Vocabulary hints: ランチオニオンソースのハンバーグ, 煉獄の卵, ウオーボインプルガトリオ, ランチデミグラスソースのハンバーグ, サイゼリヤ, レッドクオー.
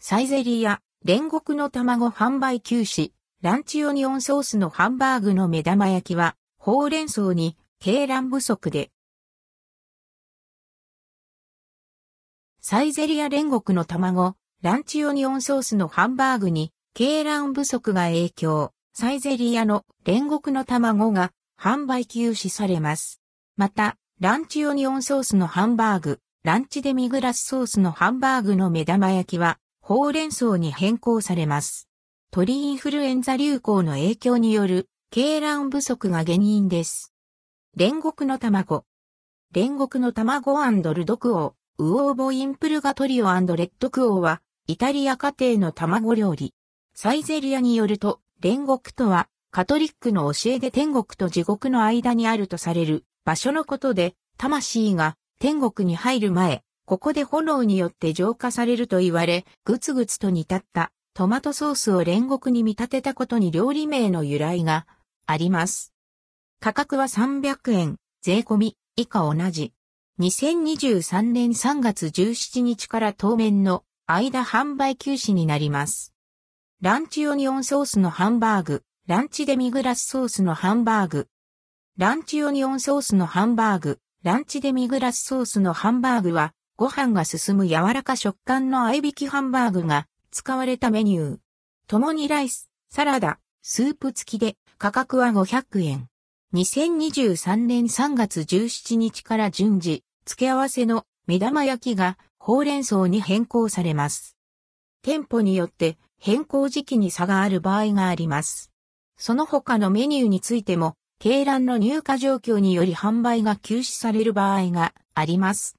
サイゼリヤ、煉獄の卵販売休止、ランチオニオンソースのハンバーグの目玉焼きは、ほうれん草に、鶏卵不足で。サイゼリヤ煉獄の卵、ランチオニオンソースのハンバーグに、鶏卵不足が影響。サイゼリヤの煉獄の卵が販売休止されます。また、ランチオニオンソースのハンバーグ、ランチデミグラスソースのハンバーグの目玉焼きは、ほうれん草に変更されます。鳥インフルエンザ流行の影響による、鶏卵不足が原因です。煉獄の卵。煉獄の卵&ルドクオー、ウオーボインプルガトリオ&レッドクオーは、イタリア家庭の卵料理。サイゼリヤによると、煉獄とは、カトリックの教えで天国と地獄の間にあるとされる場所のことで、魂が天国に入る前、ここで炎によって浄化されると言われ、ぐつぐつと煮立ったトマトソースを煉獄に見立てたことに料理名の由来があります。価格は300円、税込み、以下同じ。2023年3月17日から当面の間販売休止になります。ランチオニオンソースのハンバーグ、ランチデミグラスソースのハンバーグ。ランチオニオンソースのハンバーグ、ランチデミグラスソースのハンバーグは、ご飯が進む柔らか食感の合いびきハンバーグが使われたメニュー。ともにライス、サラダ、スープ付きで、価格は500円。2023年3月17日から順次、付け合わせの目玉焼きがほうれん草に変更されます。店舗によって、変更時期に差がある場合があります。その他のメニューについても、鶏卵の入荷状況により販売が休止される場合があります。